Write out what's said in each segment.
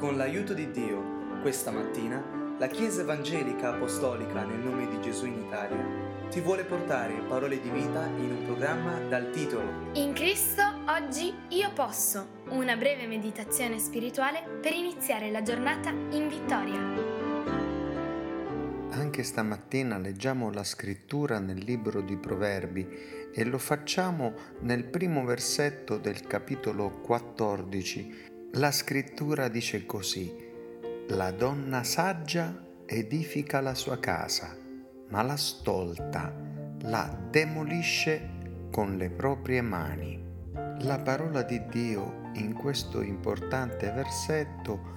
Con l'aiuto di Dio, questa mattina, la Chiesa Evangelica Apostolica nel nome di Gesù in Italia ti vuole portare parole di vita in un programma dal titolo In Cristo oggi io posso, una breve meditazione spirituale per iniziare la giornata in vittoria. Anche stamattina leggiamo la scrittura nel libro di Proverbi e lo facciamo nel primo versetto del capitolo 14. La scrittura dice così: la donna saggia edifica la sua casa, ma la stolta la demolisce con le proprie mani. La parola di Dio in questo importante versetto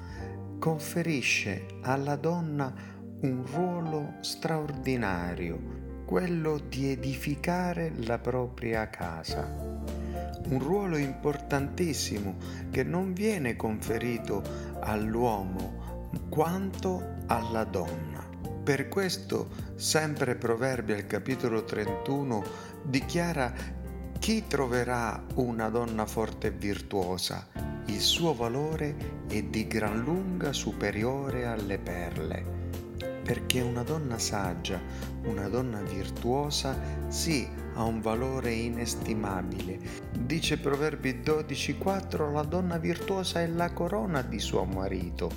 conferisce alla donna un ruolo straordinario, quello di edificare la propria casa. Un ruolo importantissimo che non viene conferito all'uomo quanto alla donna. Per questo sempre Proverbi al capitolo 31 dichiara: chi troverà una donna forte e virtuosa? Il suo valore è di gran lunga superiore alle perle. Perché una donna saggia, una donna virtuosa, sì, ha un valore inestimabile. Dice Proverbi 12,4: la donna virtuosa è la corona di suo marito,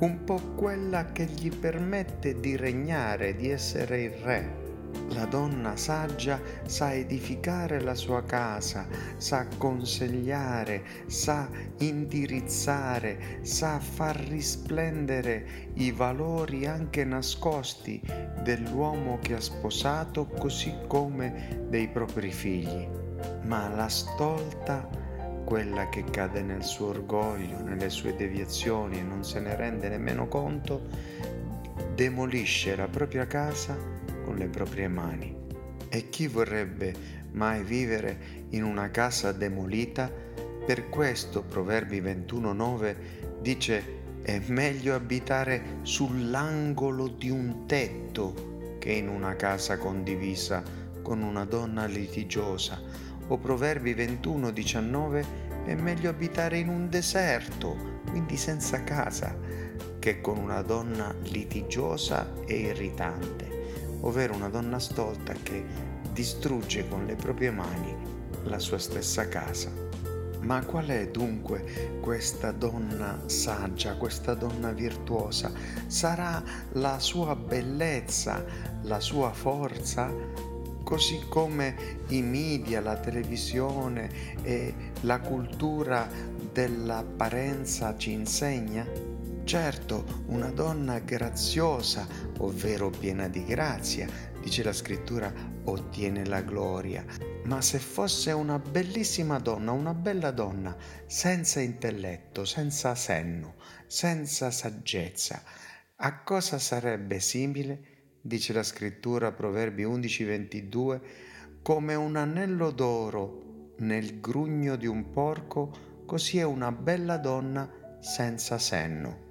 un po' quella che gli permette di regnare, di essere il re. La donna saggia sa edificare la sua casa, sa consigliare, sa indirizzare, sa far risplendere i valori anche nascosti dell'uomo che ha sposato, così come dei propri figli. Ma la stolta, quella che cade nel suo orgoglio, nelle sue deviazioni e non se ne rende nemmeno conto, demolisce la propria casa con le proprie mani. E chi vorrebbe mai vivere in una casa demolita? Per questo Proverbi 21,9 dice: è meglio abitare sull'angolo di un tetto che in una casa condivisa con una donna litigiosa. O Proverbi 21,19: è meglio abitare in un deserto, quindi senza casa, che con una donna litigiosa e irritante, ovvero una donna stolta che distrugge con le proprie mani la sua stessa casa. Ma qual è dunque questa donna saggia, questa donna virtuosa? Sarà la sua bellezza, la sua forza? Così come i media, la televisione e la cultura dell'apparenza ci insegna? Certo, una donna graziosa, ovvero piena di grazia, dice la scrittura, ottiene la gloria. Ma se fosse una bellissima donna, una bella donna, senza intelletto, senza senno, senza saggezza, a cosa sarebbe simile? Dice la scrittura, Proverbi 11,22, come un anello d'oro nel grugno di un porco, così è una bella donna senza senno.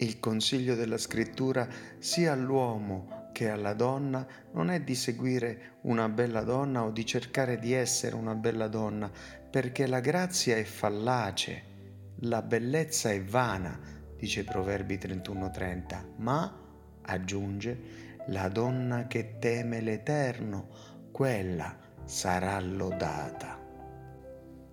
Il consiglio della scrittura sia all'uomo che alla donna non è di seguire una bella donna o di cercare di essere una bella donna, perché la grazia è fallace, la bellezza è vana, dice Proverbi 31,30, ma, aggiunge, la donna che teme l'Eterno, quella sarà lodata.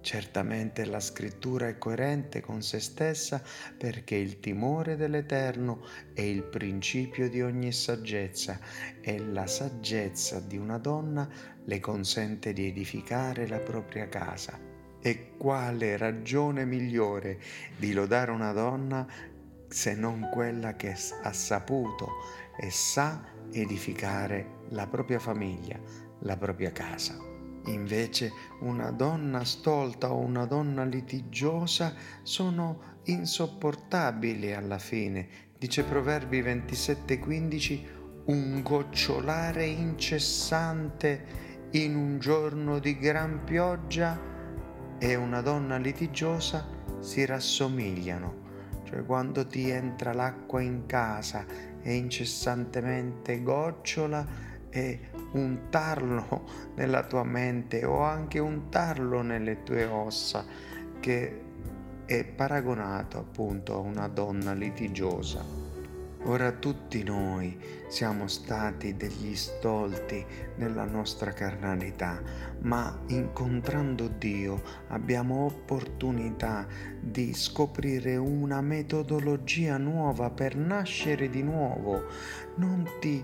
Certamente la scrittura è coerente con se stessa, perché il timore dell'Eterno è il principio di ogni saggezza e la saggezza di una donna le consente di edificare la propria casa. E quale ragione migliore di lodare una donna se non quella che ha saputo e sa edificare la propria famiglia, la propria casa. Invece una donna stolta o una donna litigiosa sono insopportabili alla fine. Dice Proverbi 27,15: un gocciolare incessante in un giorno di gran pioggia e una donna litigiosa si rassomigliano. Cioè, quando ti entra l'acqua in casa e incessantemente gocciola, è un tarlo nella tua mente o anche un tarlo nelle tue ossa che è paragonato appunto a una donna litigiosa. Ora tutti noi siamo stati degli stolti nella nostra carnalità, ma incontrando Dio abbiamo opportunità di scoprire una metodologia nuova per nascere di nuovo. Non ti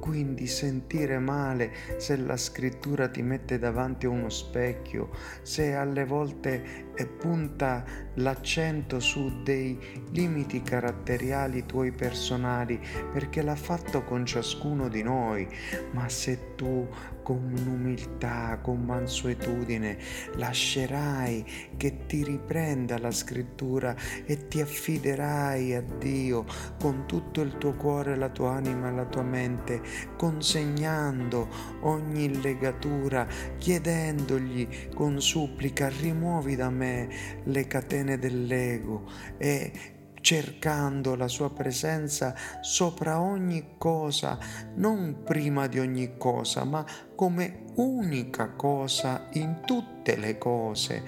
quindi sentire male se la scrittura ti mette davanti a uno specchio, se alle volte punta l'accento su dei limiti caratteriali tuoi personali, perché l'ha fatto con ciascuno di noi, ma se tu con umiltà, con mansuetudine lascerai che ti riprenda la scrittura e ti affiderai a Dio con tutto il tuo cuore, la tua anima, la tua mente, consegnando ogni legatura, chiedendogli con supplica: rimuovi da me le catene dell'ego, e cercando la sua presenza sopra ogni cosa, non prima di ogni cosa, ma come unica cosa in tutte le cose.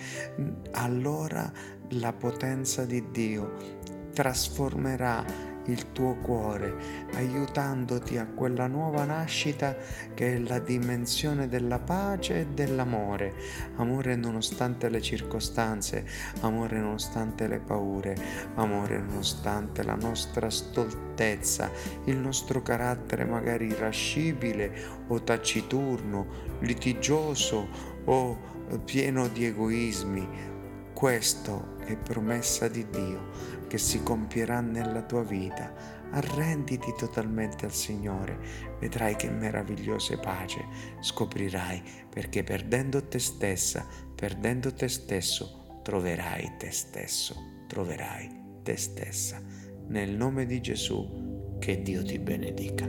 Allora la potenza di Dio trasformerà il tuo cuore, aiutandoti a quella nuova nascita che è la dimensione della pace e dell'amore. Amore nonostante le circostanze, amore nonostante le paure, amore nonostante la nostra stoltezza, il nostro carattere magari irascibile o taciturno, litigioso o pieno di egoismi. Questo è promessa di Dio che si compierà nella tua vita. Arrenditi totalmente al Signore, vedrai che meravigliosa pace scoprirai, perché perdendo te stessa, perdendo te stesso, troverai te stesso, troverai te stessa. Nel nome di Gesù, che Dio ti benedica.